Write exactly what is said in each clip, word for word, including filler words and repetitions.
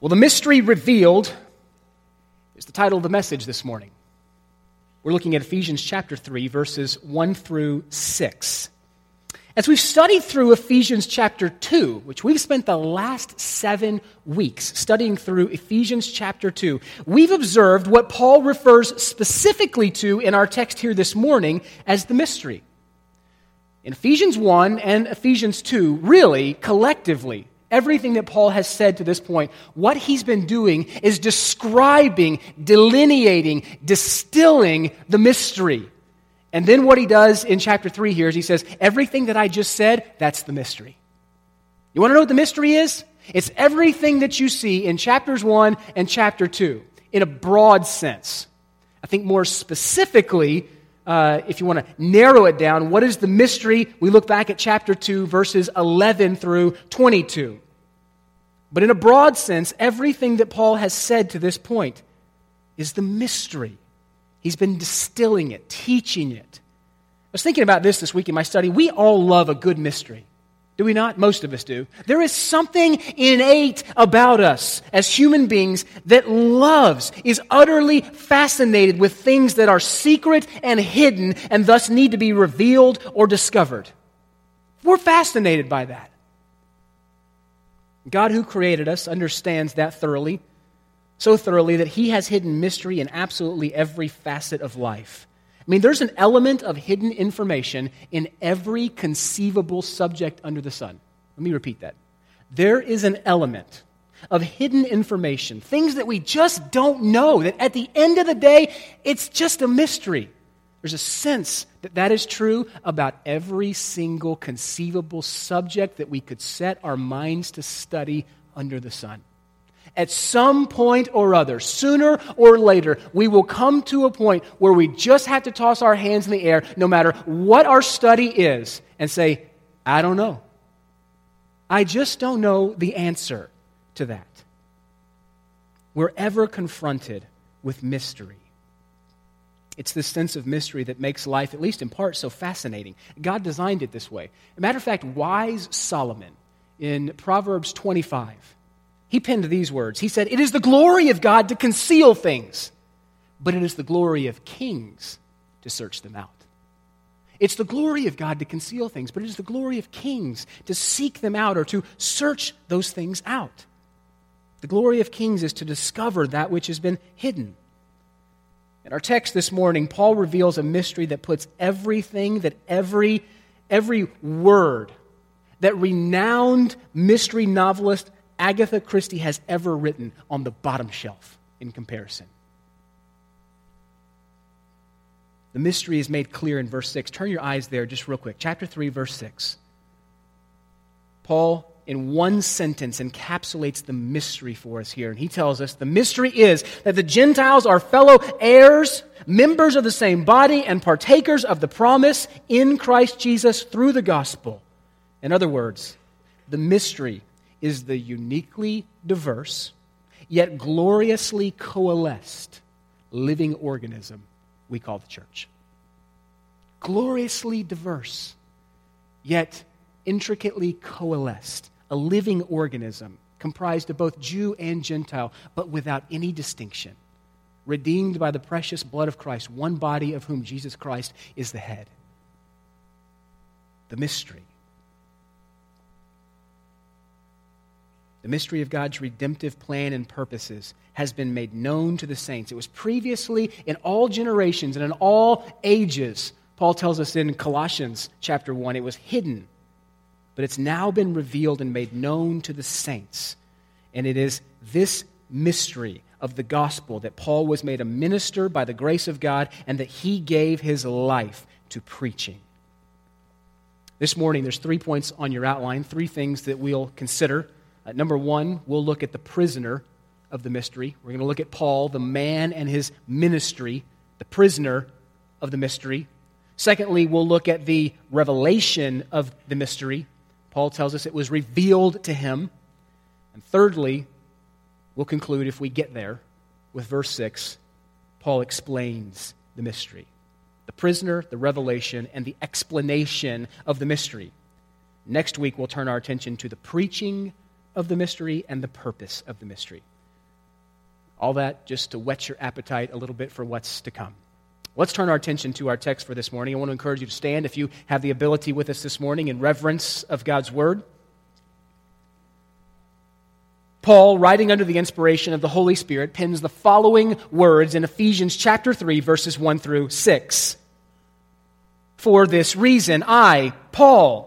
Well, the mystery revealed is the title of the message this morning. We're looking at Ephesians chapter three, verses one through six. As we've studied through Ephesians chapter two, which we've spent the last seven weeks studying through Ephesians chapter two, we've observed what Paul refers specifically to in our text here this morning as the mystery. In Ephesians one and Ephesians two, really, collectively, everything that Paul has said to this point, what he's been doing is describing, delineating, distilling the mystery. And then what he does in chapter three here is he says, everything that I just said, that's the mystery. You want to know what the mystery is? It's everything that you see in chapters one and chapter two in a broad sense. I think more specifically, uh, if you want to narrow it down, what is the mystery? We look back at chapter two, verses eleven through twenty-two. But in a broad sense, everything that Paul has said to this point is the mystery. He's been distilling it, teaching it. I was thinking about this this week in my study. We all love a good mystery, do we not? Most of us do. There is something innate about us as human beings that loves, is utterly fascinated with things that are secret and hidden and thus need to be revealed or discovered. We're fascinated by that. God who created us understands that thoroughly. So thoroughly that he has hidden mystery in absolutely every facet of life. I mean, there's an element of hidden information in every conceivable subject under the sun. Let me repeat that. There is an element of hidden information, things that we just don't know, that at the end of the day, it's just a mystery. There's a sense that that is true about every single conceivable subject that we could set our minds to study under the sun. At some point or other, sooner or later, we will come to a point where we just have to toss our hands in the air, no matter what our study is, and say, I don't know. I just don't know the answer to that. We're ever confronted with mystery. It's this sense of mystery that makes life, at least in part, so fascinating. God designed it this way. As a matter of fact, wise Solomon in Proverbs twenty-five, he penned these words. He said, "It is the glory of God to conceal things, but it is the glory of kings to search them out." It's the glory of God to conceal things, but it is the glory of kings to seek them out or to search those things out. The glory of kings is to discover that which has been hidden. In our text this morning, Paul reveals a mystery that puts everything, that every, every word that renowned mystery novelist Agatha Christie has ever written on the bottom shelf in comparison. The mystery is made clear in verse six. Turn your eyes there just real quick. Chapter three, verse six. Paul, in one sentence, encapsulates the mystery for us here. And he tells us the mystery is that the Gentiles are fellow heirs, members of the same body, and partakers of the promise in Christ Jesus through the gospel. In other words, the mystery is the uniquely diverse, yet gloriously coalesced living organism we call the church. Gloriously diverse, yet intricately coalesced, a living organism comprised of both Jew and Gentile, but without any distinction, redeemed by the precious blood of Christ, one body of whom Jesus Christ is the head. The mystery. The mystery of God's redemptive plan and purposes has been made known to the saints. It was previously in all generations and in all ages. Paul tells us in Colossians chapter one, it was hidden, but it's now been revealed and made known to the saints. And it is this mystery of the gospel that Paul was made a minister by the grace of God and that he gave his life to preaching. This morning, there's three points on your outline, three things that we'll consider. Uh, number one, we'll look at the prisoner of the mystery. We're going to look at Paul, the man and his ministry, the prisoner of the mystery. Secondly, we'll look at the revelation of the mystery. Paul tells us it was revealed to him. And thirdly, we'll conclude, if we get there, with verse six, Paul explains the mystery. The prisoner, the revelation, and the explanation of the mystery. Next week, we'll turn our attention to the preaching of the mystery and the purpose of the mystery. All that just to whet your appetite a little bit for what's to come. Let's turn our attention to our text for this morning. I want to encourage you to stand if you have the ability with us this morning in reverence of God's word. Paul, writing under the inspiration of the Holy Spirit, pens the following words in Ephesians chapter three, verses one through six. For this reason, I, Paul,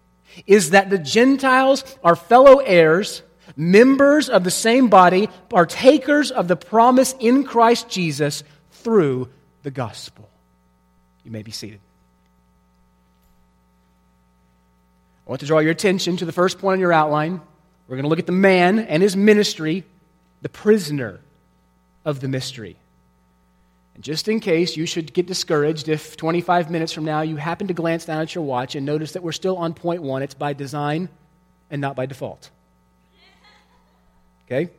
is that the Gentiles are fellow heirs, members of the same body, partakers of the promise in Christ Jesus through the gospel. You may be seated. I want to draw your attention to the first point on your outline. We're going to look at the man and his ministry, the prisoner of the mystery. And just in case you should get discouraged if twenty-five minutes from now you happen to glance down at your watch and notice that we're still on point one, it's by design and not by default. Okay?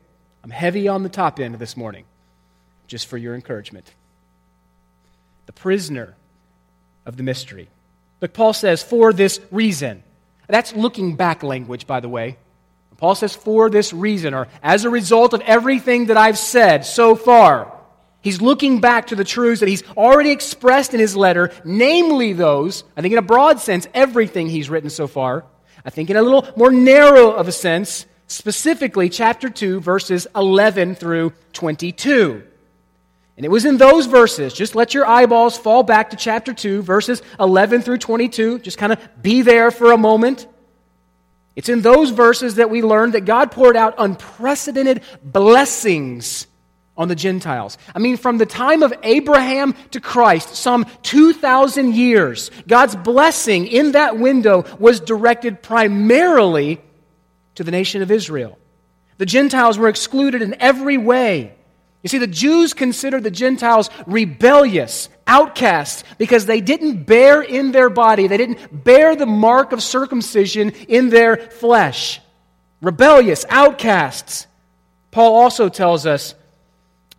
I'm heavy on the top end this morning, just for your encouragement. The prisoner of the mystery. Look, Paul says, for this reason. That's looking back language, by the way. Paul says, for this reason, or as a result of everything that I've said so far. He's looking back to the truths that he's already expressed in his letter, namely those, I think in a broad sense, everything he's written so far. I think in a little more narrow of a sense, specifically chapter two, verses eleven through twenty-two. And it was in those verses, just let your eyeballs fall back to chapter two, verses eleven through twenty-two. Just kind of be there for a moment. It's in those verses that we learned that God poured out unprecedented blessings on the Gentiles. I mean, from the time of Abraham to Christ, some two thousand years, God's blessing in that window was directed primarily to the nation of Israel. The Gentiles were excluded in every way. You see, the Jews considered the Gentiles rebellious, outcasts, because they didn't bear in their body, they didn't bear the mark of circumcision in their flesh. Rebellious, outcasts. Paul also tells us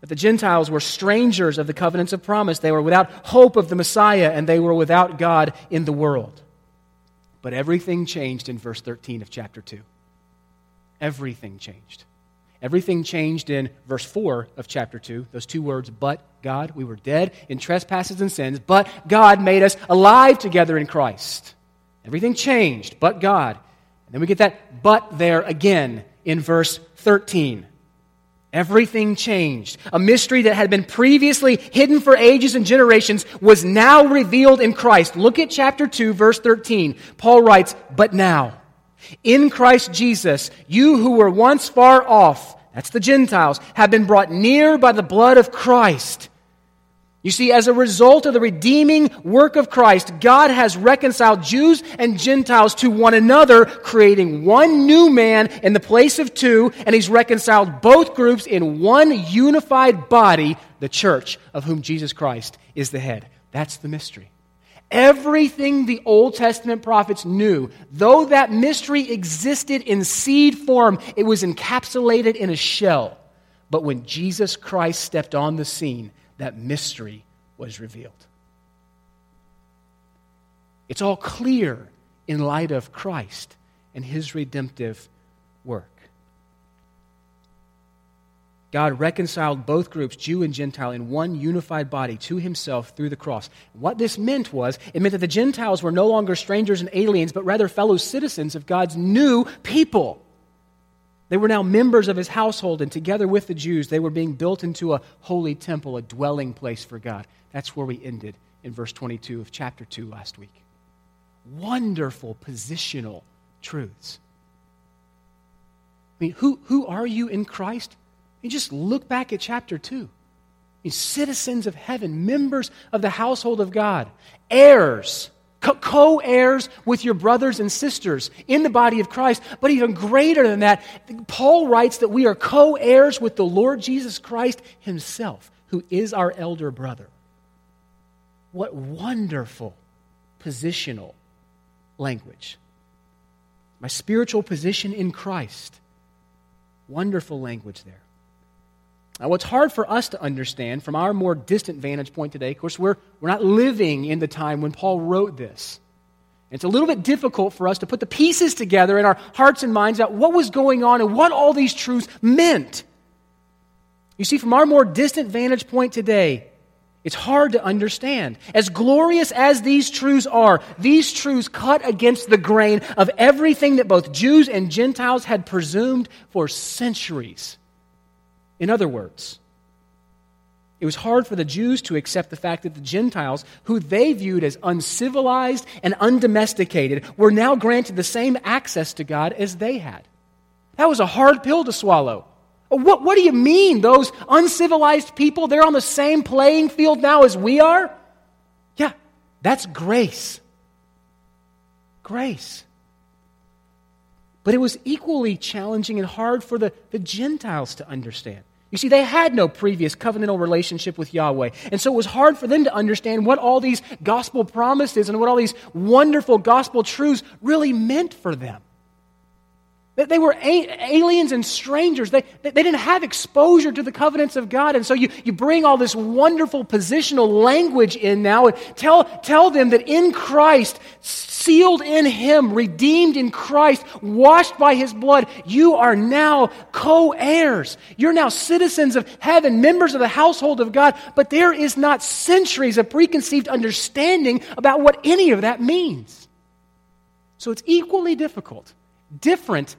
that the Gentiles were strangers of the covenants of promise. They were without hope of the Messiah, and they were without God in the world. But everything changed in verse thirteen of chapter two. Everything changed. Everything changed in verse four of chapter two, those two words, but God. We were dead in trespasses and sins, but God made us alive together in Christ. Everything changed, but God. And then we get that but there again in verse thirteen. Everything changed. A mystery that had been previously hidden for ages and generations was now revealed in Christ. Look at chapter two, verse thirteen. Paul writes, but now, in Christ Jesus, you who were once far off, that's the Gentiles, have been brought near by the blood of Christ. You see, as a result of the redeeming work of Christ, God has reconciled Jews and Gentiles to one another, creating one new man in the place of two, and he's reconciled both groups in one unified body, the church, of whom Jesus Christ is the head. That's the mystery. Everything the Old Testament prophets knew, though that mystery existed in seed form, it was encapsulated in a shell. But when Jesus Christ stepped on the scene, that mystery was revealed. It's all clear in light of Christ and his redemptive work. God reconciled both groups, Jew and Gentile, in one unified body to himself through the cross. What this meant was, it meant that the Gentiles were no longer strangers and aliens, but rather fellow citizens of God's new people. They were now members of his household, and together with the Jews, they were being built into a holy temple, a dwelling place for God. That's where we ended in verse twenty-two of chapter two last week. Wonderful positional truths. I mean, who, who are you in Christ? You just look back at chapter two. You're citizens of heaven, members of the household of God, heirs, co-heirs with your brothers and sisters in the body of Christ. But even greater than that, Paul writes that we are co-heirs with the Lord Jesus Christ himself, who is our elder brother. What wonderful positional language. My spiritual position in Christ. Wonderful language there. Now, what's hard for us to understand from our more distant vantage point today, of course, we're, we're not living in the time when Paul wrote this. It's a little bit difficult for us to put the pieces together in our hearts and minds about what was going on and what all these truths meant. You see, from our more distant vantage point today, it's hard to understand. As glorious as these truths are, these truths cut against the grain of everything that both Jews and Gentiles had presumed for centuries. In other words, it was hard for the Jews to accept the fact that the Gentiles, who they viewed as uncivilized and undomesticated, were now granted the same access to God as they had. That was a hard pill to swallow. What, what do you mean, those uncivilized people, they're on the same playing field now as we are? Yeah, that's grace. Grace. But it was equally challenging and hard for the, the Gentiles to understand. You see, they had no previous covenantal relationship with Yahweh. And so it was hard for them to understand what all these gospel promises and what all these wonderful gospel truths really meant for them. That they were aliens and strangers. They, they didn't have exposure to the covenants of God. And so you, you bring all this wonderful positional language in now and tell, tell them that in Christ, sealed in Him, redeemed in Christ, washed by His blood, you are now co-heirs. You're now citizens of heaven, members of the household of God. But there is not centuries of preconceived understanding about what any of that means. So it's equally difficult. Different,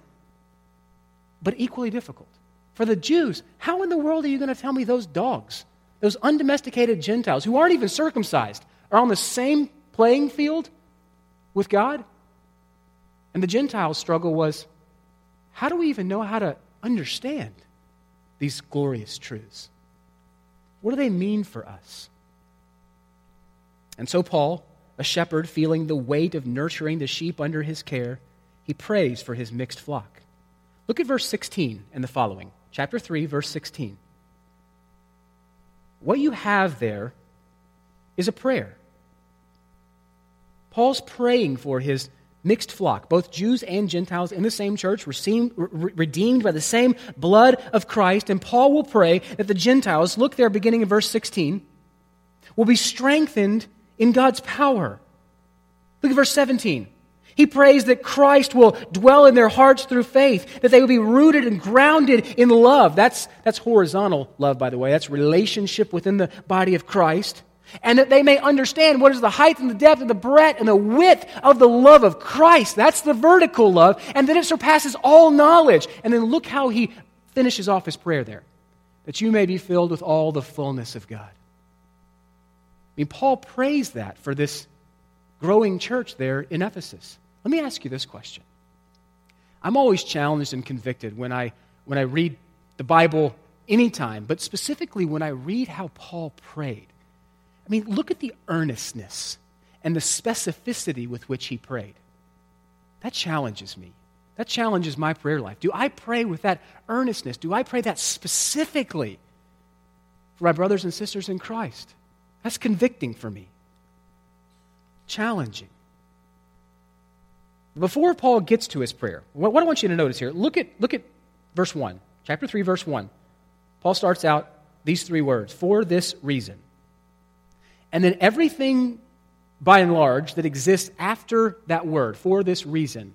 but equally difficult. For the Jews, how in the world are you going to tell me those dogs, those undomesticated Gentiles who aren't even circumcised, are on the same playing field with God? And the Gentiles' struggle was, how do we even know how to understand these glorious truths? What do they mean for us? And so Paul, a shepherd feeling the weight of nurturing the sheep under his care, he prays for his mixed flock. Look at verse sixteen and the following. Chapter three, verse sixteen. What you have there is a prayer. Paul's praying for his mixed flock, both Jews and Gentiles in the same church, redeemed by the same blood of Christ. And Paul will pray that the Gentiles, look there beginning in verse sixteen, will be strengthened in God's power. Look at verse seventeen. He prays that Christ will dwell in their hearts through faith, that they will be rooted and grounded in love. That's, that's horizontal love, by the way. That's relationship within the body of Christ. And that they may understand what is the height and the depth and the breadth and the width of the love of Christ. That's the vertical love. And that it surpasses all knowledge. And then look how he finishes off his prayer there. That you may be filled with all the fullness of God. I mean, Paul prays that for this growing church there in Ephesus. Let me ask you this question. I'm always challenged and convicted when I when I read the Bible anytime, but specifically when I read how Paul prayed. I mean, look at the earnestness and the specificity with which he prayed. That challenges me. That challenges my prayer life. Do I pray with that earnestness? Do I pray that specifically for my brothers and sisters in Christ? That's convicting for me. Challenging. Before Paul gets to his prayer, what I want you to notice here, look at look at verse one, chapter three, verse one. Paul starts out these three words, for this reason. And then everything, by and large, that exists after that word, for this reason,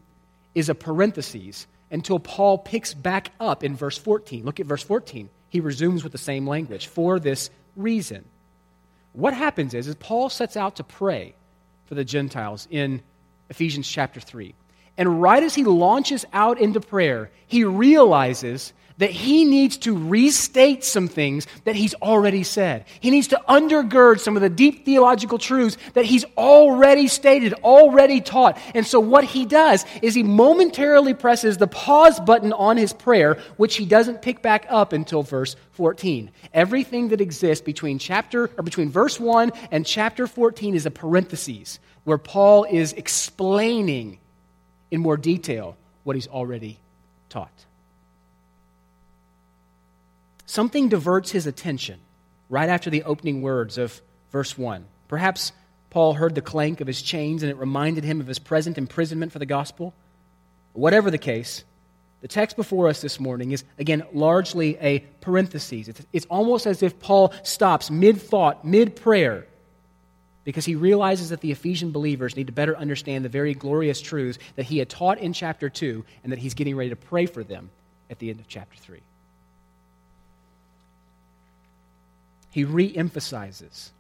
is a parenthesis until Paul picks back up in verse fourteen. Look at verse fourteen. He resumes with the same language, for this reason. What happens is, is Paul sets out to pray for the Gentiles in Ephesians chapter three. And right as he launches out into prayer, he realizes that he needs to restate some things that he's already said. He needs to undergird some of the deep theological truths that he's already stated, already taught. And so what he does is he momentarily presses the pause button on his prayer, which he doesn't pick back up until verse fourteen. Everything that exists between chapter or between verse one and chapter fourteen is a parenthesis where Paul is explaining in more detail what he's already taught. Something diverts his attention right after the opening words of verse one. Perhaps Paul heard the clank of his chains and it reminded him of his present imprisonment for the gospel. Whatever the case, the text before us this morning is, again, largely a parenthesis. It's, it's almost as if Paul stops mid-thought, mid-prayer, because he realizes that the Ephesian believers need to better understand the very glorious truths that he had taught in chapter two and that he's getting ready to pray for them at the end of chapter three. He re-emphasizes,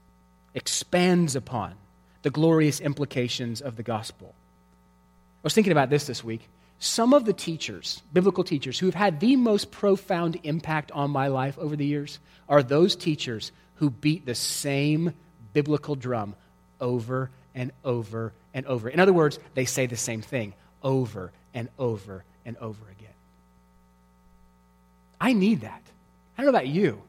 expands upon the glorious implications of the gospel. I was thinking about this this week. Some of the teachers, biblical teachers, who have had the most profound impact on my life over the years are those teachers who beat the same biblical drum over and over and over. In other words, they say the same thing over and over and over again. I need that. I don't know about you,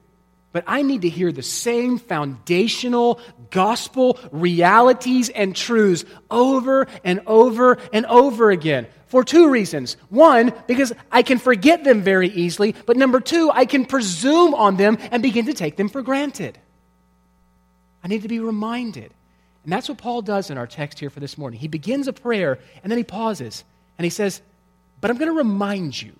but I need to hear the same foundational gospel realities and truths over and over and over again for two reasons. One, because I can forget them very easily, but number two, I can presume on them and begin to take them for granted. I need to be reminded. And that's what Paul does in our text here for this morning. He begins a prayer, and then he pauses, and he says, but I'm going to remind you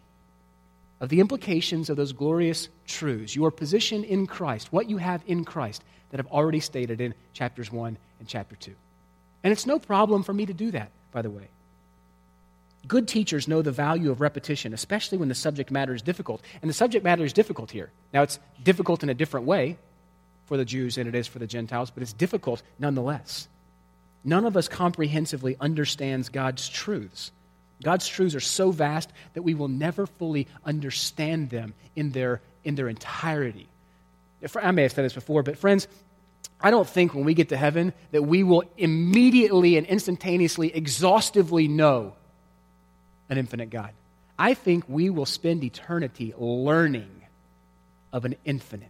of the implications of those glorious truths, your position in Christ, what you have in Christ that I've already stated in chapters one and chapter two. And it's no problem for me to do that, by the way. Good teachers know the value of repetition, especially when the subject matter is difficult. And the subject matter is difficult here. Now, it's difficult in a different way for the Jews than it is for the Gentiles, but it's difficult nonetheless. None of us comprehensively understands God's truths. God's truths are so vast that we will never fully understand them in their in their entirety. I may have said this before, but friends, I don't think when we get to heaven that we will immediately and instantaneously, exhaustively know an infinite God. I think we will spend eternity learning of an infinite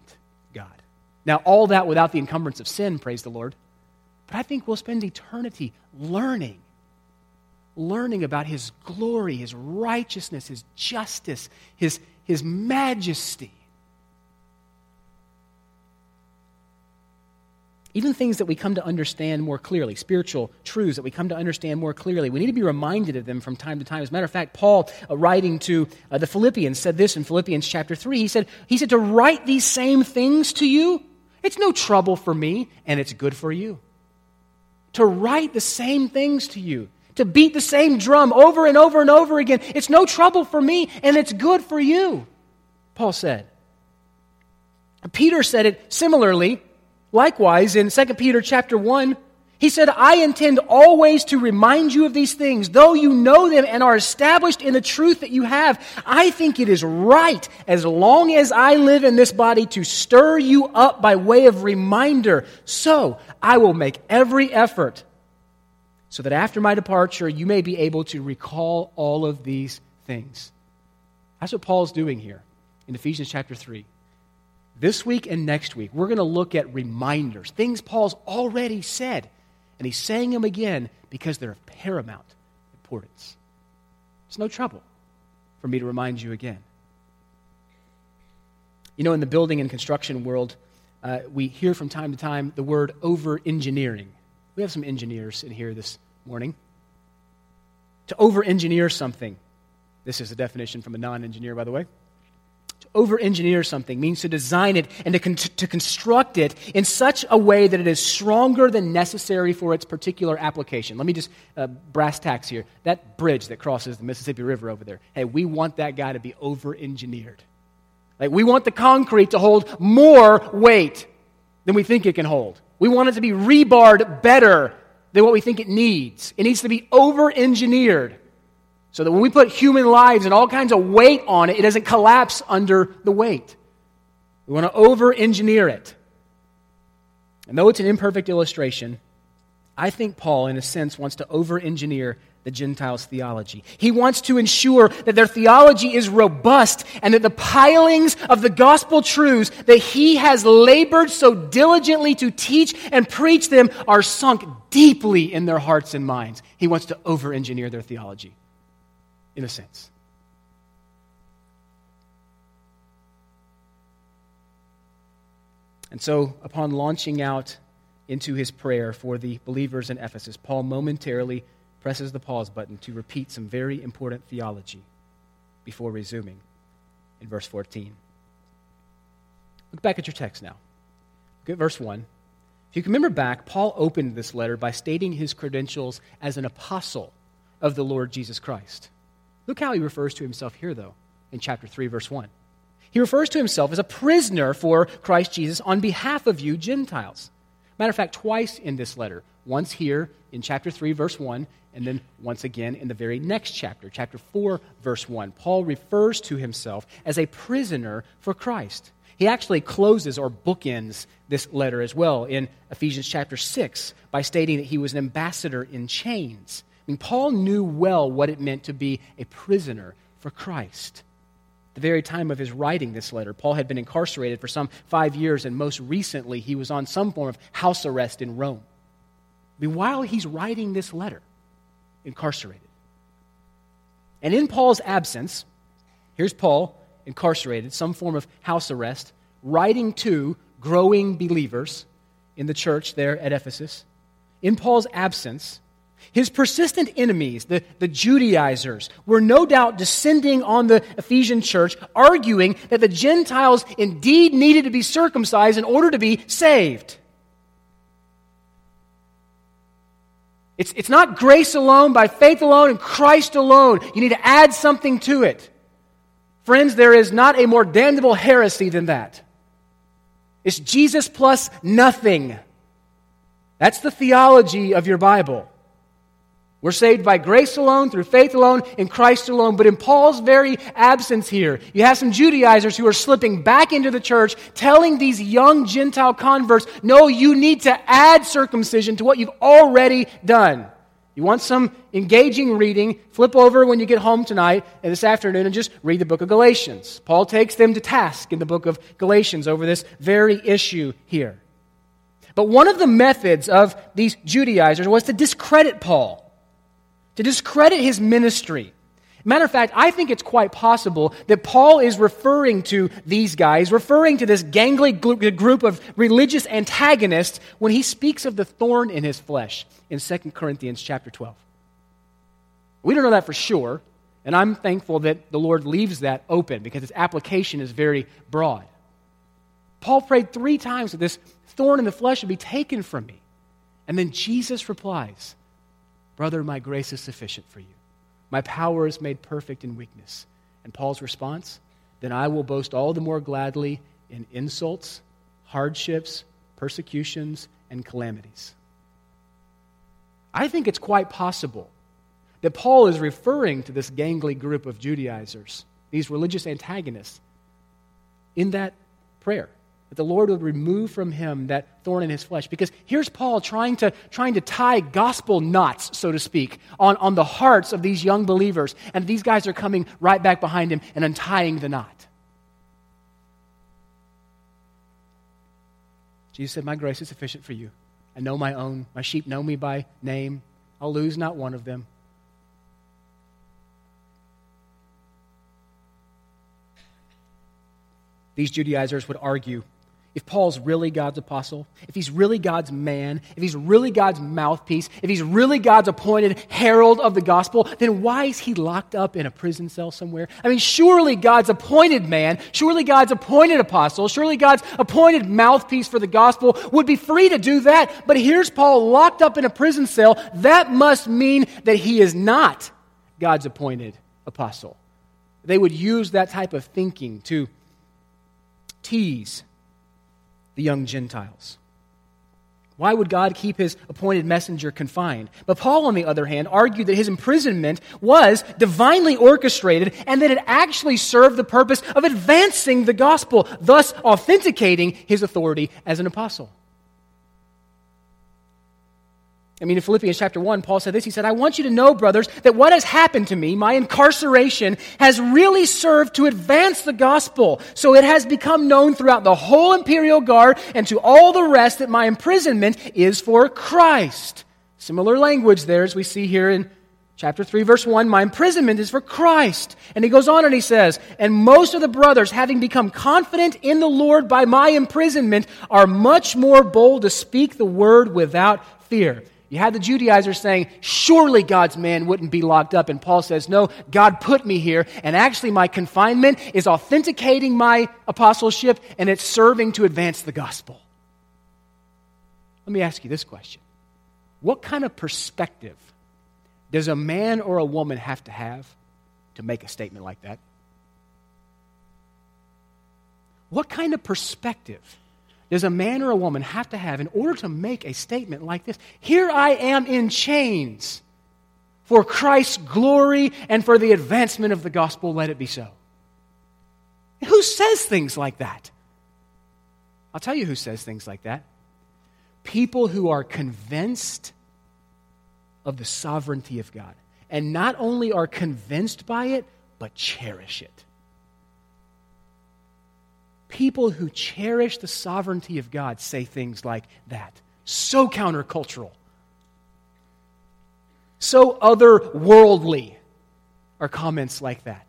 God. Now, all that without the encumbrance of sin, praise the Lord, but I think we'll spend eternity learning learning about his glory, his righteousness, his justice, his, his majesty. Even things that we come to understand more clearly, spiritual truths that we come to understand more clearly, we need to be reminded of them from time to time. As a matter of fact, Paul, uh, writing to uh, the Philippians, said this in Philippians chapter three. He said, he said, to write these same things to you, it's no trouble for me, and it's good for you. To write the same things to you, to beat the same drum over and over and over again. It's no trouble for me, and it's good for you, Paul said. Peter said it similarly, likewise, in Second Peter chapter one. He said, I intend always to remind you of these things, though you know them and are established in the truth that you have. I think it is right, as long as I live in this body, to stir you up by way of reminder. So I will make every effort so that after my departure, you may be able to recall all of these things. That's what Paul's doing here in Ephesians chapter three. This week and next week, we're going to look at reminders, things Paul's already said, and he's saying them again because they're of paramount importance. It's no trouble for me to remind you again. You know, in the building and construction world, uh, we hear from time to time the word over-engineering. We have some engineers in here this morning. To over-engineer something, this is a definition from a non-engineer, by the way. To over-engineer something means to design it and to, con- to construct it in such a way that it is stronger than necessary for its particular application. Let me just uh, brass tacks here. That bridge that crosses the Mississippi River over there, hey, we want that guy to be over-engineered. Like, we want the concrete to hold more weight than we think it can hold. We want it to be rebarred better than what we think it needs. It needs to be over-engineered so that when we put human lives and all kinds of weight on it, it doesn't collapse under the weight. We want to over-engineer it. And though it's an imperfect illustration, I think Paul, in a sense, wants to over-engineer the Gentiles' theology. He wants to ensure that their theology is robust and that the pilings of the gospel truths that he has labored so diligently to teach and preach them are sunk deeply in their hearts and minds. He wants to over-engineer their theology, in a sense. And so, upon launching out into his prayer for the believers in Ephesus, Paul momentarily presses the pause button to repeat some very important theology before resuming in verse fourteen. Look back at your text now. Look at verse one. If you can remember back, Paul opened this letter by stating his credentials as an apostle of the Lord Jesus Christ. Look how he refers to himself here, though, in chapter three, verse one. He refers to himself as a prisoner for Christ Jesus on behalf of you Gentiles. Matter of fact, twice in this letter. Once here in chapter three, verse one, and then once again in the very next chapter, chapter four, verse one. Paul refers to himself as a prisoner for Christ. He actually closes or bookends this letter as well in Ephesians chapter six by stating that he was an ambassador in chains. I mean, Paul knew well what it meant to be a prisoner for Christ. At the very time of his writing this letter, Paul had been incarcerated for some five years, and most recently he was on some form of house arrest in Rome. I mean, while he's writing this letter, incarcerated. And in Paul's absence, here's Paul, incarcerated, some form of house arrest, writing to growing believers in the church there at Ephesus. In Paul's absence, his persistent enemies, the, the Judaizers, were no doubt descending on the Ephesian church, arguing that the Gentiles indeed needed to be circumcised in order to be saved. It's, it's not grace alone, by faith alone, and Christ alone. You need to add something to it. Friends, there is not a more damnable heresy than that. It's Jesus plus nothing. That's the theology of your Bible. We're saved by grace alone, through faith alone, in Christ alone. But in Paul's very absence here, you have some Judaizers who are slipping back into the church, telling these young Gentile converts, no, you need to add circumcision to what you've already done. You want some engaging reading, flip over when you get home tonight and this afternoon and just read the book of Galatians. Paul takes them to task in the book of Galatians over this very issue here. But one of the methods of these Judaizers was to discredit Paul, to discredit his ministry. Matter of fact, I think it's quite possible that Paul is referring to these guys, referring to this gangly group of religious antagonists when he speaks of the thorn in his flesh in Second Corinthians chapter twelve. We don't know that for sure, and I'm thankful that the Lord leaves that open because its application is very broad. Paul prayed three times that this thorn in the flesh would be taken from me. And then Jesus replies, brother, my grace is sufficient for you. My power is made perfect in weakness. And Paul's response, then I will boast all the more gladly in insults, hardships, persecutions, and calamities. I think it's quite possible that Paul is referring to this gangly group of Judaizers, these religious antagonists, in that prayer, that the Lord would remove from him that thorn in his flesh. Because here's Paul trying to, trying to tie gospel knots, so to speak, on, on the hearts of these young believers. And these guys are coming right back behind him and untying the knot. Jesus said, my grace is sufficient for you. I know my own. My sheep know me by name. I'll lose not one of them. These Judaizers would argue, if Paul's really God's apostle, if he's really God's man, if he's really God's mouthpiece, if he's really God's appointed herald of the gospel, then why is he locked up in a prison cell somewhere? I mean, surely God's appointed man, surely God's appointed apostle, surely God's appointed mouthpiece for the gospel would be free to do that. But here's Paul locked up in a prison cell. That must mean that he is not God's appointed apostle. They would use that type of thinking to tease the young Gentiles. Why would God keep his appointed messenger confined? But Paul, on the other hand, argued that his imprisonment was divinely orchestrated and that it actually served the purpose of advancing the gospel, thus authenticating his authority as an apostle. I mean, in Philippians chapter one, Paul said this. He said, I want you to know, brothers, that what has happened to me, my incarceration, has really served to advance the gospel. So it has become known throughout the whole imperial guard and to all the rest that my imprisonment is for Christ. Similar language there as we see here in chapter three, verse one, my imprisonment is for Christ. And he goes on and he says, and most of the brothers, having become confident in the Lord by my imprisonment, are much more bold to speak the word without fear. You had the Judaizers saying, surely God's man wouldn't be locked up. And Paul says, no, God put me here. And actually my confinement is authenticating my apostleship and it's serving to advance the gospel. Let me ask you this question. What kind of perspective does a man or a woman have to have to make a statement like that? What kind of perspective does a man or a woman have to have in order to make a statement like this? Here I am in chains for Christ's glory and for the advancement of the gospel, let it be so. Who says things like that? I'll tell you who says things like that. People who are convinced of the sovereignty of God. And not only are convinced by it, but cherish it. People who cherish the sovereignty of God say things like that. So countercultural. So otherworldly are comments like that.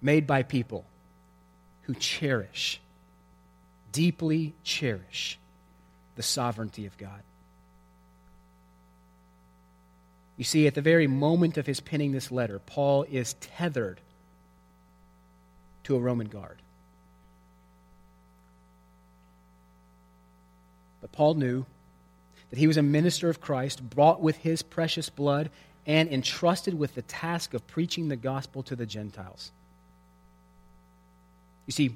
Made by people who cherish, deeply cherish the sovereignty of God. You see, at the very moment of his penning this letter, Paul is tethered to a Roman guard. But Paul knew that he was a minister of Christ, bought with his precious blood, and entrusted with the task of preaching the gospel to the Gentiles. You see,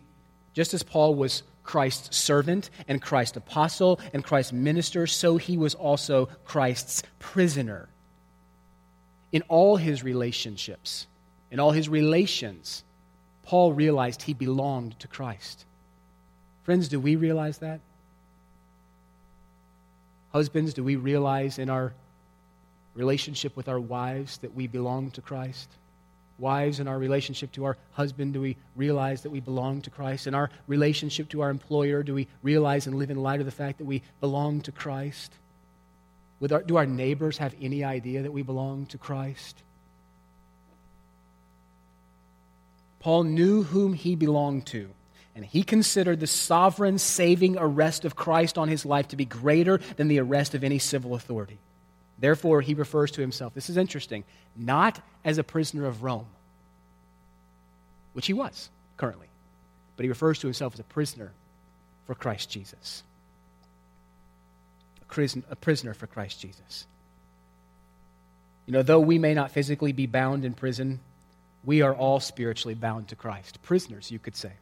just as Paul was Christ's servant and Christ's apostle and Christ's minister, so he was also Christ's prisoner. In all his relationships, in all his relations, Paul realized he belonged to Christ. Friends, do we realize that? Husbands, do we realize in our relationship with our wives that we belong to Christ? Wives, in our relationship to our husband, do we realize that we belong to Christ? In our relationship to our employer, do we realize and live in light of the fact that we belong to Christ? With our, do our neighbors have any idea that we belong to Christ? Paul knew whom he belonged to, and he considered the sovereign, saving arrest of Christ on his life to be greater than the arrest of any civil authority. Therefore, he refers to himself, this is interesting, not as a prisoner of Rome, which he was currently, but he refers to himself as a prisoner for Christ Jesus. A prisoner for Christ Jesus. You know, though we may not physically be bound in prison, we are all spiritually bound to Christ. Prisoners, you could say.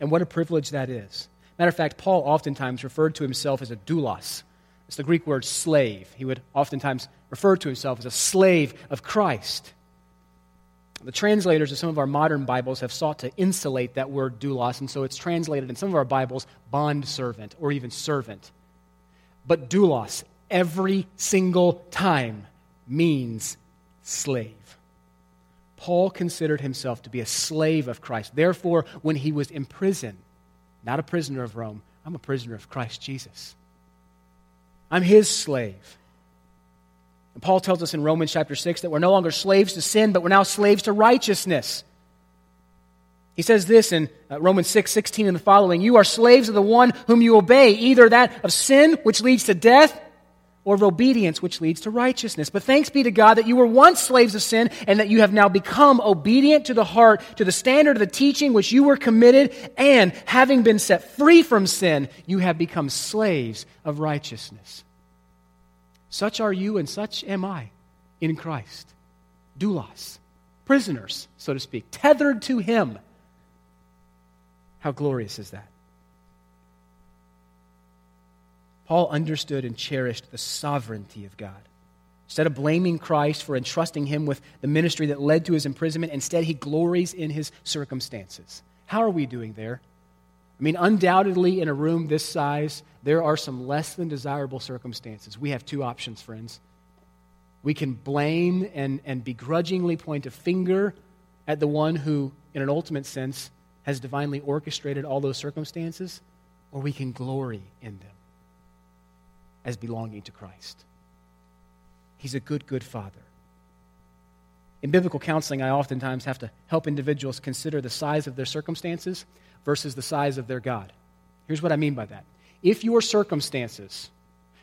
And what a privilege that is. Matter of fact, Paul oftentimes referred to himself as a doulos. It's the Greek word slave. He would oftentimes refer to himself as a slave of Christ. The translators of some of our modern Bibles have sought to insulate that word doulos, and so it's translated in some of our Bibles, bondservant or even servant. But doulos, every single time, means slave. Paul considered himself to be a slave of Christ. Therefore, when he was in prison, not a prisoner of Rome, I'm a prisoner of Christ Jesus. I'm his slave. And Paul tells us in Romans chapter six that we're no longer slaves to sin, but we're now slaves to righteousness. He says this in Romans six, sixteen and the following, you are slaves of the one whom you obey, either that of sin, which leads to death, or of obedience, which leads to righteousness. But thanks be to God that you were once slaves of sin and that you have now become obedient to the heart, to the standard of the teaching which you were committed, and having been set free from sin, you have become slaves of righteousness. Such are you and such am I in Christ. Doulos, prisoners, so to speak, tethered to him. How glorious is that? Paul understood and cherished the sovereignty of God. Instead of blaming Christ for entrusting him with the ministry that led to his imprisonment, instead he glories in his circumstances. How are we doing there? I mean, undoubtedly in a room this size, there are some less than desirable circumstances. We have two options, friends. We can blame and, and begrudgingly point a finger at the one who, in an ultimate sense, has divinely orchestrated all those circumstances, or we can glory in them as belonging to Christ. He's a good, good father. In biblical counseling, I oftentimes have to help individuals consider the size of their circumstances versus the size of their God. Here's what I mean by that. If your circumstances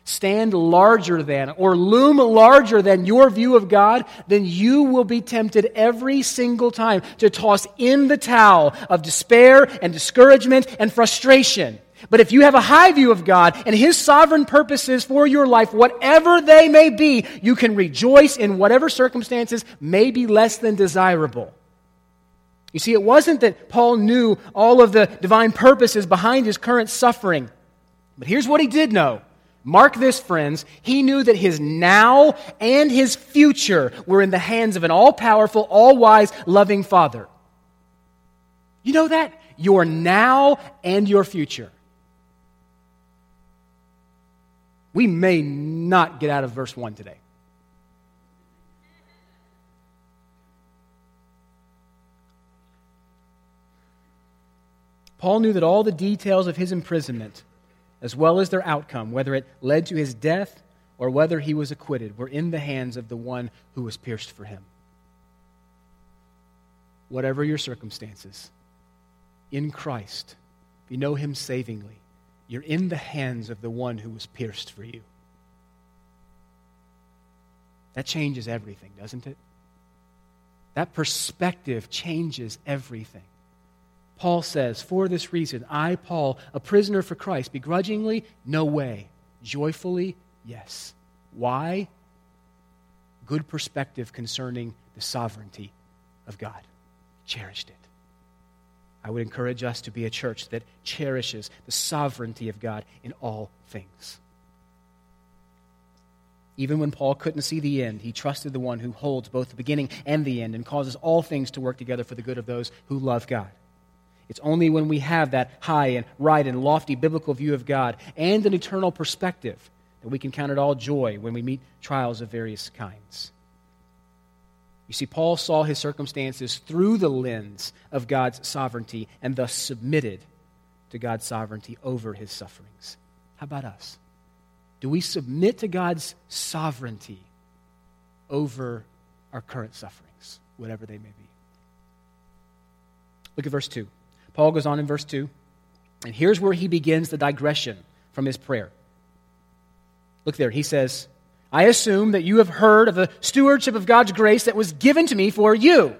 stand larger than or loom larger than your view of God, then you will be tempted every single time to toss in the towel of despair and discouragement and frustration. But if you have a high view of God and His sovereign purposes for your life, whatever they may be, you can rejoice in whatever circumstances may be less than desirable. You see, it wasn't that Paul knew all of the divine purposes behind his current suffering. But here's what he did know. Mark this, friends. He knew that his now and his future were in the hands of an all-powerful, all-wise, loving Father. You know that? Your now and your future. We may not get out of verse one today. Paul knew that all the details of his imprisonment, as well as their outcome, whether it led to his death or whether he was acquitted, were in the hands of the one who was pierced for him. Whatever your circumstances, in Christ, if you know Him savingly, you're in the hands of the one who was pierced for you. That changes everything, doesn't it? That perspective changes everything. Paul says, for this reason, I, Paul, a prisoner for Christ, begrudgingly, no way. Joyfully, yes. Why? Good perspective concerning the sovereignty of God. Cherished it. I would encourage us to be a church that cherishes the sovereignty of God in all things. Even when Paul couldn't see the end, he trusted the one who holds both the beginning and the end and causes all things to work together for the good of those who love God. It's only when we have that high and right and lofty biblical view of God and an eternal perspective that we can count it all joy when we meet trials of various kinds. You see, Paul saw his circumstances through the lens of God's sovereignty and thus submitted to God's sovereignty over his sufferings. How about us? Do we submit to God's sovereignty over our current sufferings, whatever they may be? Look at verse two. Paul goes on in verse two, and here's where he begins the digression from his prayer. Look there, he says, I assume that you have heard of the stewardship of God's grace that was given to me for you.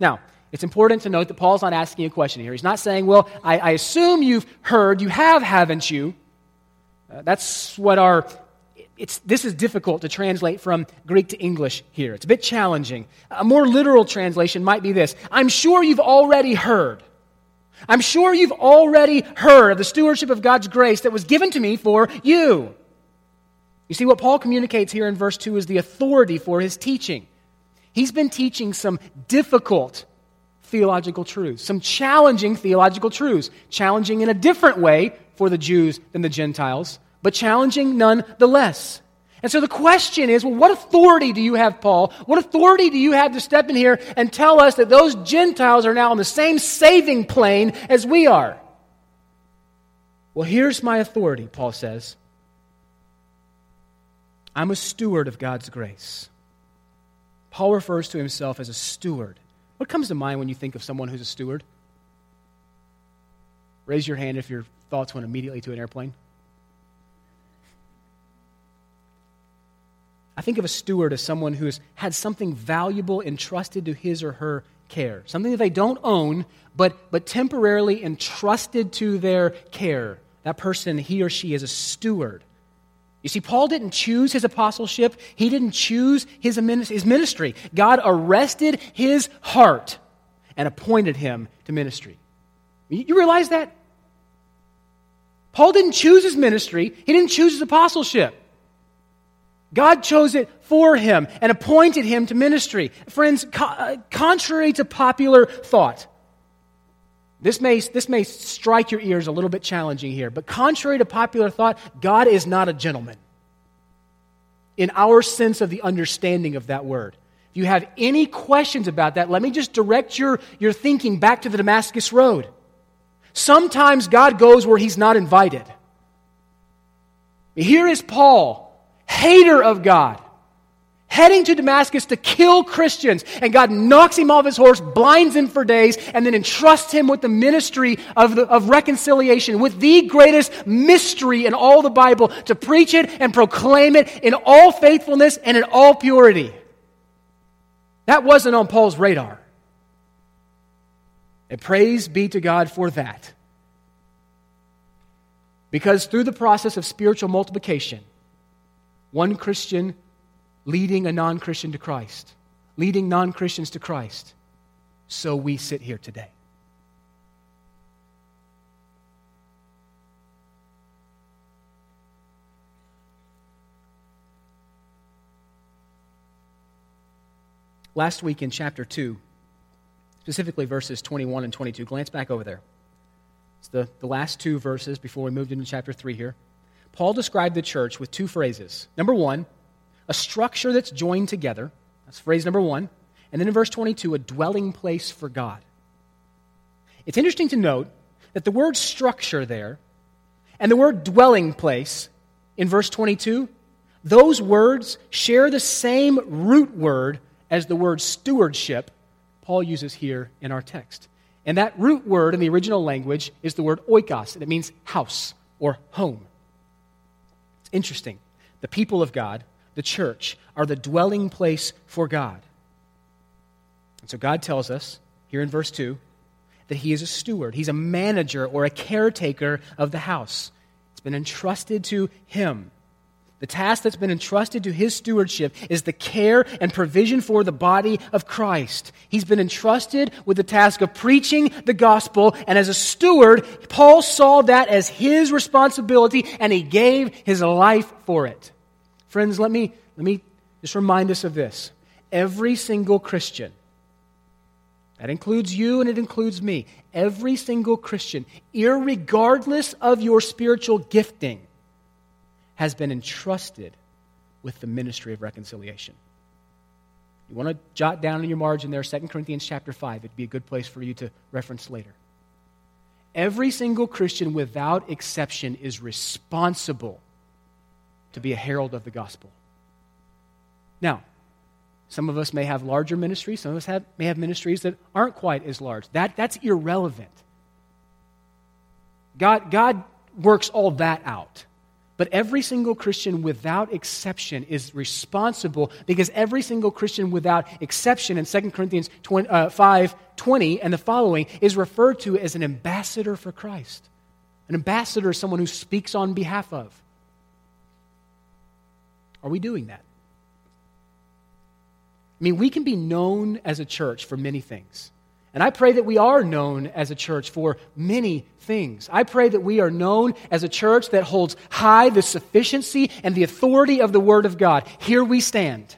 Now, it's important to note that Paul's not asking a question here. He's not saying, well, I, I assume you've heard, you have, haven't you? Uh, that's what our, it's, this is difficult to translate from Greek to English here. It's a bit challenging. A more literal translation might be this, I'm sure you've already heard. I'm sure you've already heard of the stewardship of God's grace that was given to me for you. You see, what Paul communicates here in verse two is the authority for his teaching. He's been teaching some difficult theological truths, some challenging theological truths, challenging in a different way for the Jews than the Gentiles, but challenging nonetheless. And so the question is, well, what authority do you have, Paul? What authority do you have to step in here and tell us that those Gentiles are now on the same saving plane as we are? Well, here's my authority, Paul says. I'm a steward of God's grace. Paul refers to himself as a steward. What comes to mind when you think of someone who's a steward? Raise your hand if your thoughts went immediately to an airplane. I think of a steward as someone who has had something valuable entrusted to his or her care, something that they don't own, but, but temporarily entrusted to their care. That person, he or she, is a steward. You see, Paul didn't choose his apostleship. He didn't choose his ministry. God arrested his heart and appointed him to ministry. You realize that? Paul didn't choose his ministry. He didn't choose his apostleship. God chose it for him and appointed him to ministry. Friends, co- contrary to popular thought, this may, this may strike your ears a little bit challenging here, but contrary to popular thought, God is not a gentleman in our sense of the understanding of that word. If you have any questions about that, let me just direct your, your thinking back to the Damascus Road. Sometimes God goes where he's not invited. Here is Paul, hater of God, heading to Damascus to kill Christians, and God knocks him off his horse, blinds him for days, and then entrusts him with the ministry of, the, of reconciliation, with the greatest mystery in all the Bible, to preach it and proclaim it in all faithfulness and in all purity. That wasn't on Paul's radar. And praise be to God for that. Because through the process of spiritual multiplication, one Christian leading a non-Christian to Christ, leading non-Christians to Christ, so we sit here today. Last week in chapter two, specifically verses twenty-one and twenty-two. Glance back over there. It's the, the last two verses before we moved into chapter three here. Paul described the church with two phrases. Number one, a structure that's joined together. That's phrase number one. And then in verse twenty-two, a dwelling place for God. It's interesting to note that the word structure there and the word dwelling place in verse twenty-two, those words share the same root word as the word stewardship Paul uses here in our text. And that root word in the original language is the word oikos, and it means house or home. It's interesting. The people of God, the church, are the dwelling place for God. And so God tells us here in verse two that he is a steward. He's a manager or a caretaker of the house. It's been entrusted to him. The task that's been entrusted to his stewardship is the care and provision for the body of Christ. He's been entrusted with the task of preaching the gospel, and as a steward, Paul saw that as his responsibility, and he gave his life for it. Friends, let me, let me just remind us of this. Every single Christian, that includes you and it includes me, every single Christian, irregardless of your spiritual gifting, has been entrusted with the ministry of reconciliation. You want to jot down in your margin there Second Corinthians chapter five. It'd be a good place for you to reference later. Every single Christian without exception is responsible to be a herald of the gospel. Now, some of us may have larger ministries. Some of us have, may have ministries that aren't quite as large. That, that's irrelevant. God, God works all that out. But every single Christian without exception is responsible, because every single Christian without exception in Second Corinthians five twenty and the following is referred to as an ambassador for Christ. An ambassador is someone who speaks on behalf of. Are we doing that? I mean, we can be known as a church for many things. And I pray that we are known as a church for many things. I pray that we are known as a church that holds high the sufficiency and the authority of the Word of God. Here we stand.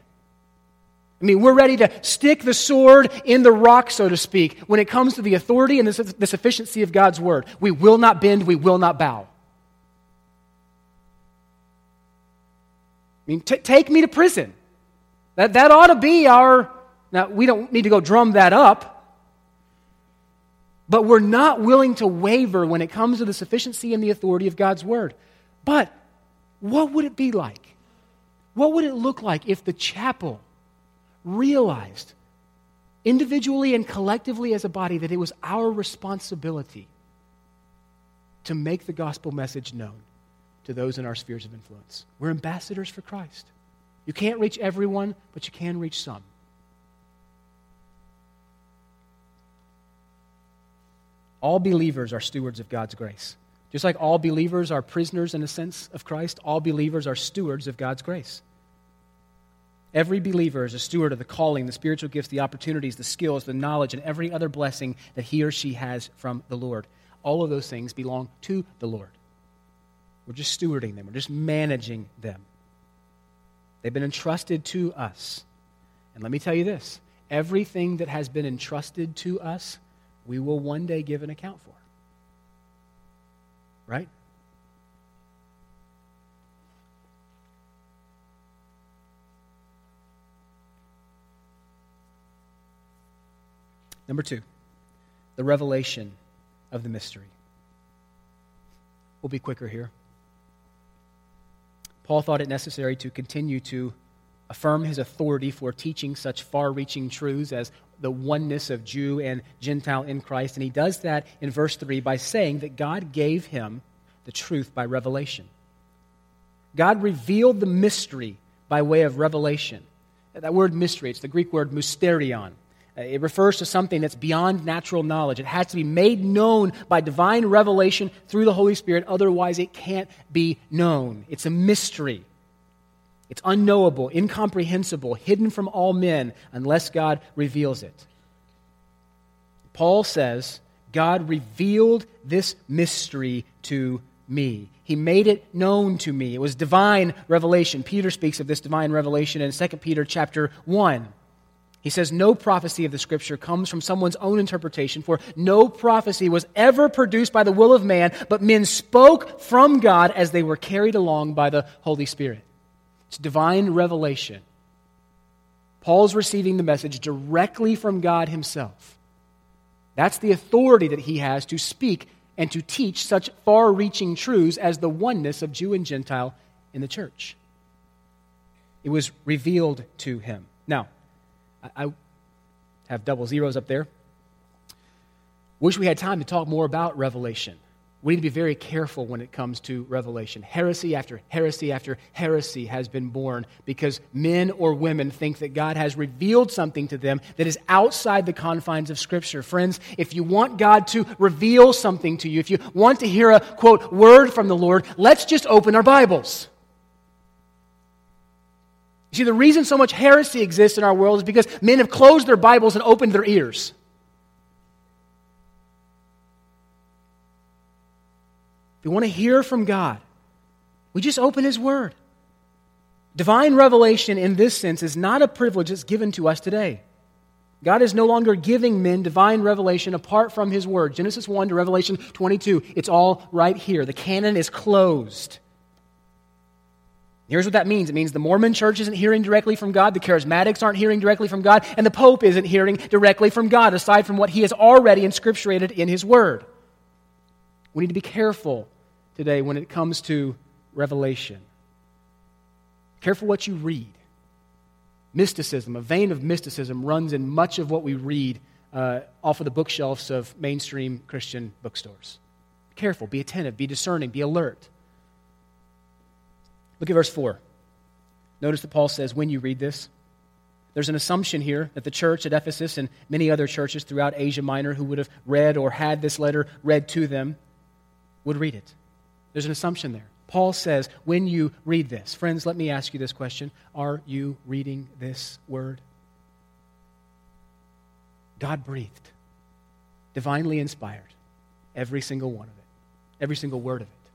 I mean, we're ready to stick the sword in the rock, so to speak, when it comes to the authority and the, the sufficiency of God's Word. We will not bend, we will not bow. I mean, t- take me to prison. That, that ought to be our... Now, we don't need to go drum that up. But we're not willing to waver when it comes to the sufficiency and the authority of God's Word. But what would it be like? What would it look like if the chapel realized, individually and collectively as a body, that it was our responsibility to make the gospel message known to those in our spheres of influence? We're ambassadors for Christ. You can't reach everyone, but you can reach some. All believers are stewards of God's grace. Just like all believers are prisoners, in a sense, of Christ, all believers are stewards of God's grace. Every believer is a steward of the calling, the spiritual gifts, the opportunities, the skills, the knowledge, and every other blessing that he or she has from the Lord. All of those things belong to the Lord. We're just stewarding them. We're just managing them. They've been entrusted to us. And let me tell you this, everything that has been entrusted to us, we will one day give an account for. Right? Number two, the revelation of the mystery. We'll be quicker here. Paul thought it necessary to continue to affirm his authority for teaching such far-reaching truths as the oneness of Jew and Gentile in Christ. And he does that in verse three by saying that God gave him the truth by revelation. God revealed the mystery by way of revelation. That word mystery, it's the Greek word mysterion. It refers to something that's beyond natural knowledge. It has to be made known by divine revelation through the Holy Spirit. Otherwise, it can't be known. It's a mystery. It's unknowable, incomprehensible, hidden from all men unless God reveals it. Paul says, God revealed this mystery to me. He made it known to me. It was divine revelation. Peter speaks of this divine revelation in Second Peter chapter one. He says, no prophecy of the Scripture comes from someone's own interpretation, for no prophecy was ever produced by the will of man, but men spoke from God as they were carried along by the Holy Spirit. It's divine revelation. Paul's receiving the message directly from God himself. That's the authority that he has to speak and to teach such far-reaching truths as the oneness of Jew and Gentile in the church. It was revealed to him. Now, I have double zeros up there. Wish we had time to talk more about revelation. We need to be very careful when it comes to revelation. Heresy after heresy after heresy has been born because men or women think that God has revealed something to them that is outside the confines of Scripture. Friends, if you want God to reveal something to you, if you want to hear a, quote, word from the Lord, let's just open our Bibles. You see, the reason so much heresy exists in our world is because men have closed their Bibles and opened their ears. If we want to hear from God, we just open His Word. Divine revelation in this sense is not a privilege that's given to us today. God is no longer giving men divine revelation apart from His Word. Genesis one to Revelation twenty-two, it's all right here. The canon is closed. Here's what that means. It means the Mormon church isn't hearing directly from God, the charismatics aren't hearing directly from God, and the Pope isn't hearing directly from God, aside from what He has already inscripturated in His Word. We need to be careful today when it comes to revelation. Careful what you read. Mysticism, a vein of mysticism runs in much of what we read uh, off of the bookshelves of mainstream Christian bookstores. Be careful, be attentive, be discerning, be alert. Look at verse four. Notice that Paul says, when you read this, there's an assumption here that the church at Ephesus and many other churches throughout Asia Minor who would have read or had this letter read to them would read it. There's an assumption there. Paul says, when you read this. Friends, let me ask you this question. Are you reading this word? God-breathed, divinely inspired, every single one of it, every single word of it.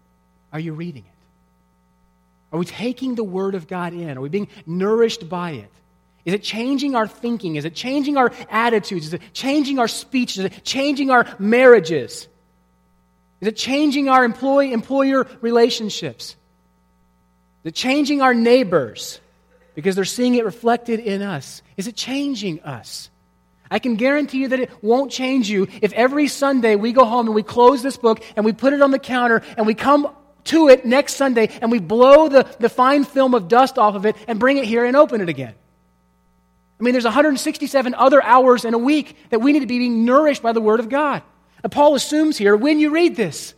Are you reading it? Are we taking the word of God in? Are we being nourished by it? Is it changing our thinking? Is it changing our attitudes? Is it changing our speech? Is it changing our marriages? Is it changing our employee employer relationships? Is it changing our neighbors because they're seeing it reflected in us? Is it changing us? I can guarantee you that it won't change you if every Sunday we go home and we close this book and we put it on the counter and we come to it next Sunday and we blow the, the fine film of dust off of it and bring it here and open it again. I mean, there's one hundred sixty-seven other hours in a week that we need to be being nourished by the Word of God. And Paul assumes here, when you read this.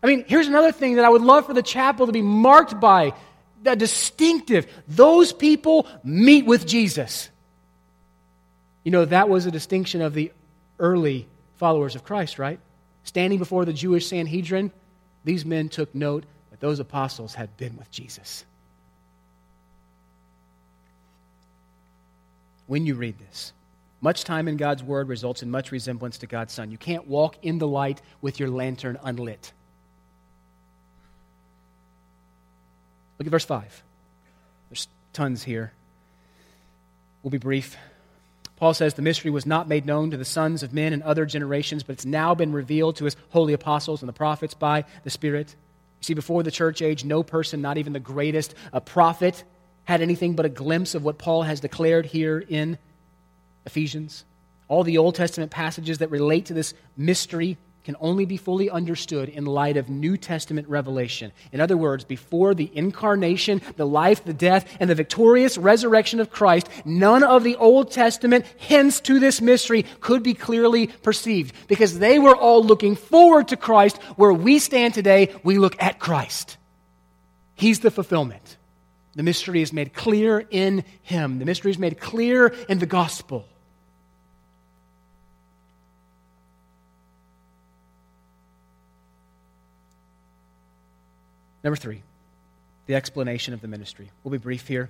I mean, here's another thing that I would love for the chapel to be marked by, the distinctive. Those people meet with Jesus. You know, that was a distinction of the early followers of Christ, right? Standing before the Jewish Sanhedrin, these men took note that those apostles had been with Jesus. When you read this, much time in God's Word results in much resemblance to God's Son. You can't walk in the light with your lantern unlit. Look at verse five. There's tons here. We'll be brief. Paul says, the mystery was not made known to the sons of men in other generations, but it's now been revealed to his holy apostles and the prophets by the Spirit. You see, before the church age, no person, not even the greatest a prophet, had anything but a glimpse of what Paul has declared here in Ephesians. All the Old Testament passages that relate to this mystery can only be fully understood in light of New Testament revelation. In other words, before the incarnation, the life, the death, and the victorious resurrection of Christ, none of the Old Testament hints to this mystery could be clearly perceived, because they were all looking forward to Christ. Where we stand today, we look at Christ. He's the fulfillment. The mystery is made clear in Him. The mystery is made clear in the gospel. Number three, the explanation of the ministry. We'll be brief here.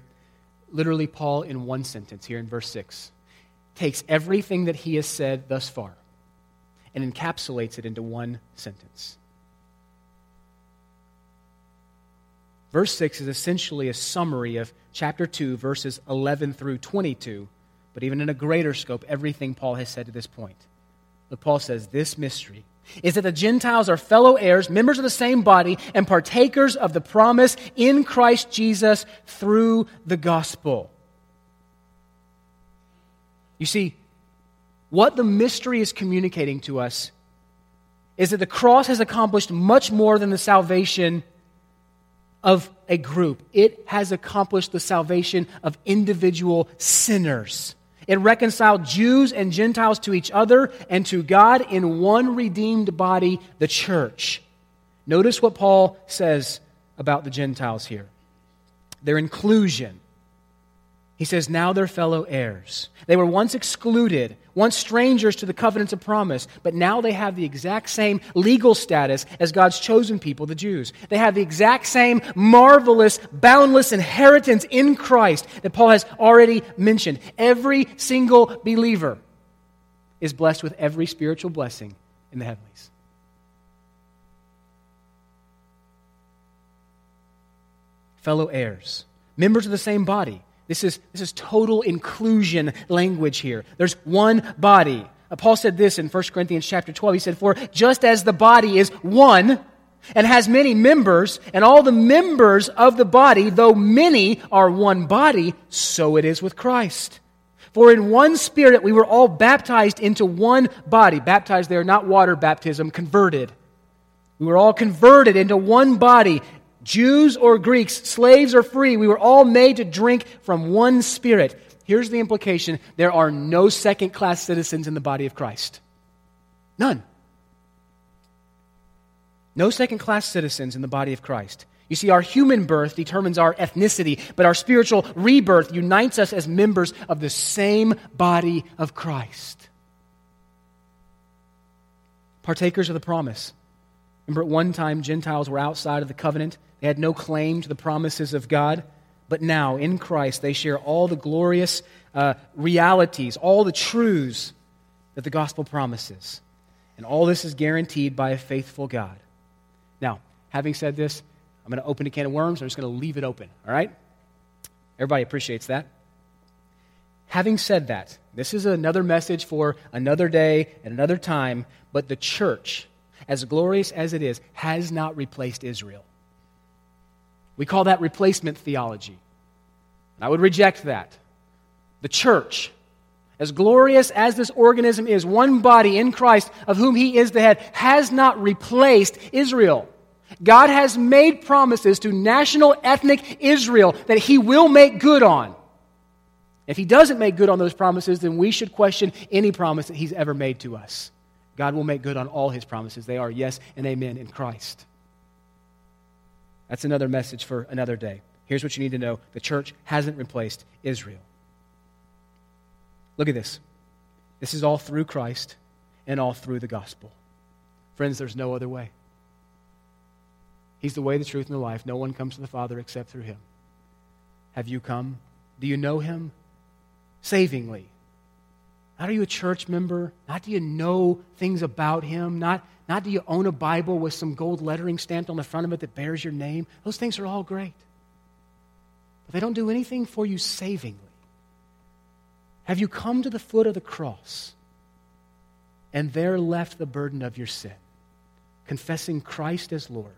Literally, Paul, in one sentence here in verse six, takes everything that he has said thus far and encapsulates it into one sentence. Verse six is essentially a summary of chapter two, verses eleven through twenty-two, but even in a greater scope, everything Paul has said to this point. Look, Paul says, this mystery is that the Gentiles are fellow heirs, members of the same body, and partakers of the promise in Christ Jesus through the gospel. You see, what the mystery is communicating to us is that the cross has accomplished much more than the salvation of a group. It has accomplished the salvation of individual sinners. It reconciled Jews and Gentiles to each other and to God in one redeemed body, the church. Notice what Paul says about the Gentiles here. Their inclusion. He says, now they're fellow heirs. They were once excluded, once strangers to the covenants of promise, but now they have the exact same legal status as God's chosen people, the Jews. They have the exact same marvelous, boundless inheritance in Christ that Paul has already mentioned. Every single believer is blessed with every spiritual blessing in the heavenlies. Fellow heirs, members of the same body. This is, this is total inclusion language here. There's one body. Paul said this in First Corinthians chapter twelve. He said, for just as the body is one and has many members, and all the members of the body, though many, are one body, so it is with Christ. For in one Spirit we were all baptized into one body. Baptized there, not water baptism, converted. We were all converted into one body. Jews or Greeks, slaves or free, we were all made to drink from one Spirit. Here's the implication. There are no second-class citizens in the body of Christ. None. No second-class citizens in the body of Christ. You see, our human birth determines our ethnicity, but our spiritual rebirth unites us as members of the same body of Christ. Partakers of the promise. Remember, at one time, Gentiles were outside of the covenant. They had no claim to the promises of God. But now, in Christ, they share all the glorious uh, realities, all the truths that the gospel promises. And all this is guaranteed by a faithful God. Now, having said this, I'm going to open a can of worms. I'm just going to leave it open, all right? Everybody appreciates that. Having said that, this is another message for another day and another time, but the church, as glorious as it is, has not replaced Israel. We call that replacement theology. And I would reject that. The church, as glorious as this organism is, one body in Christ of whom He is the head, has not replaced Israel. God has made promises to national ethnic Israel that He will make good on. If He doesn't make good on those promises, then we should question any promise that He's ever made to us. God will make good on all His promises. They are yes and amen in Christ. That's another message for another day. Here's what you need to know. The church hasn't replaced Israel. Look at this. This is all through Christ and all through the gospel. Friends, there's no other way. He's the way, the truth, and the life. No one comes to the Father except through Him. Have you come? Do you know Him? Savingly. Not are you a church member? Not do you know things about Him? Not, not do you own a Bible with some gold lettering stamped on the front of it that bears your name? Those things are all great. but they don't do anything for you savingly. Have you come to the foot of the cross and there left the burden of your sin, confessing Christ as Lord?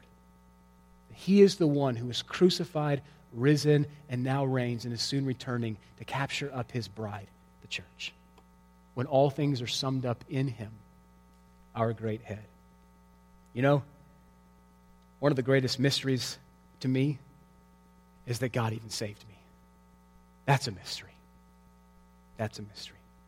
He is the one who was crucified, risen, and now reigns and is soon returning to capture up his bride, the church, when all things are summed up in him, our great head. You know, one of the greatest mysteries to me is that God even saved me. That's a mystery. That's a mystery.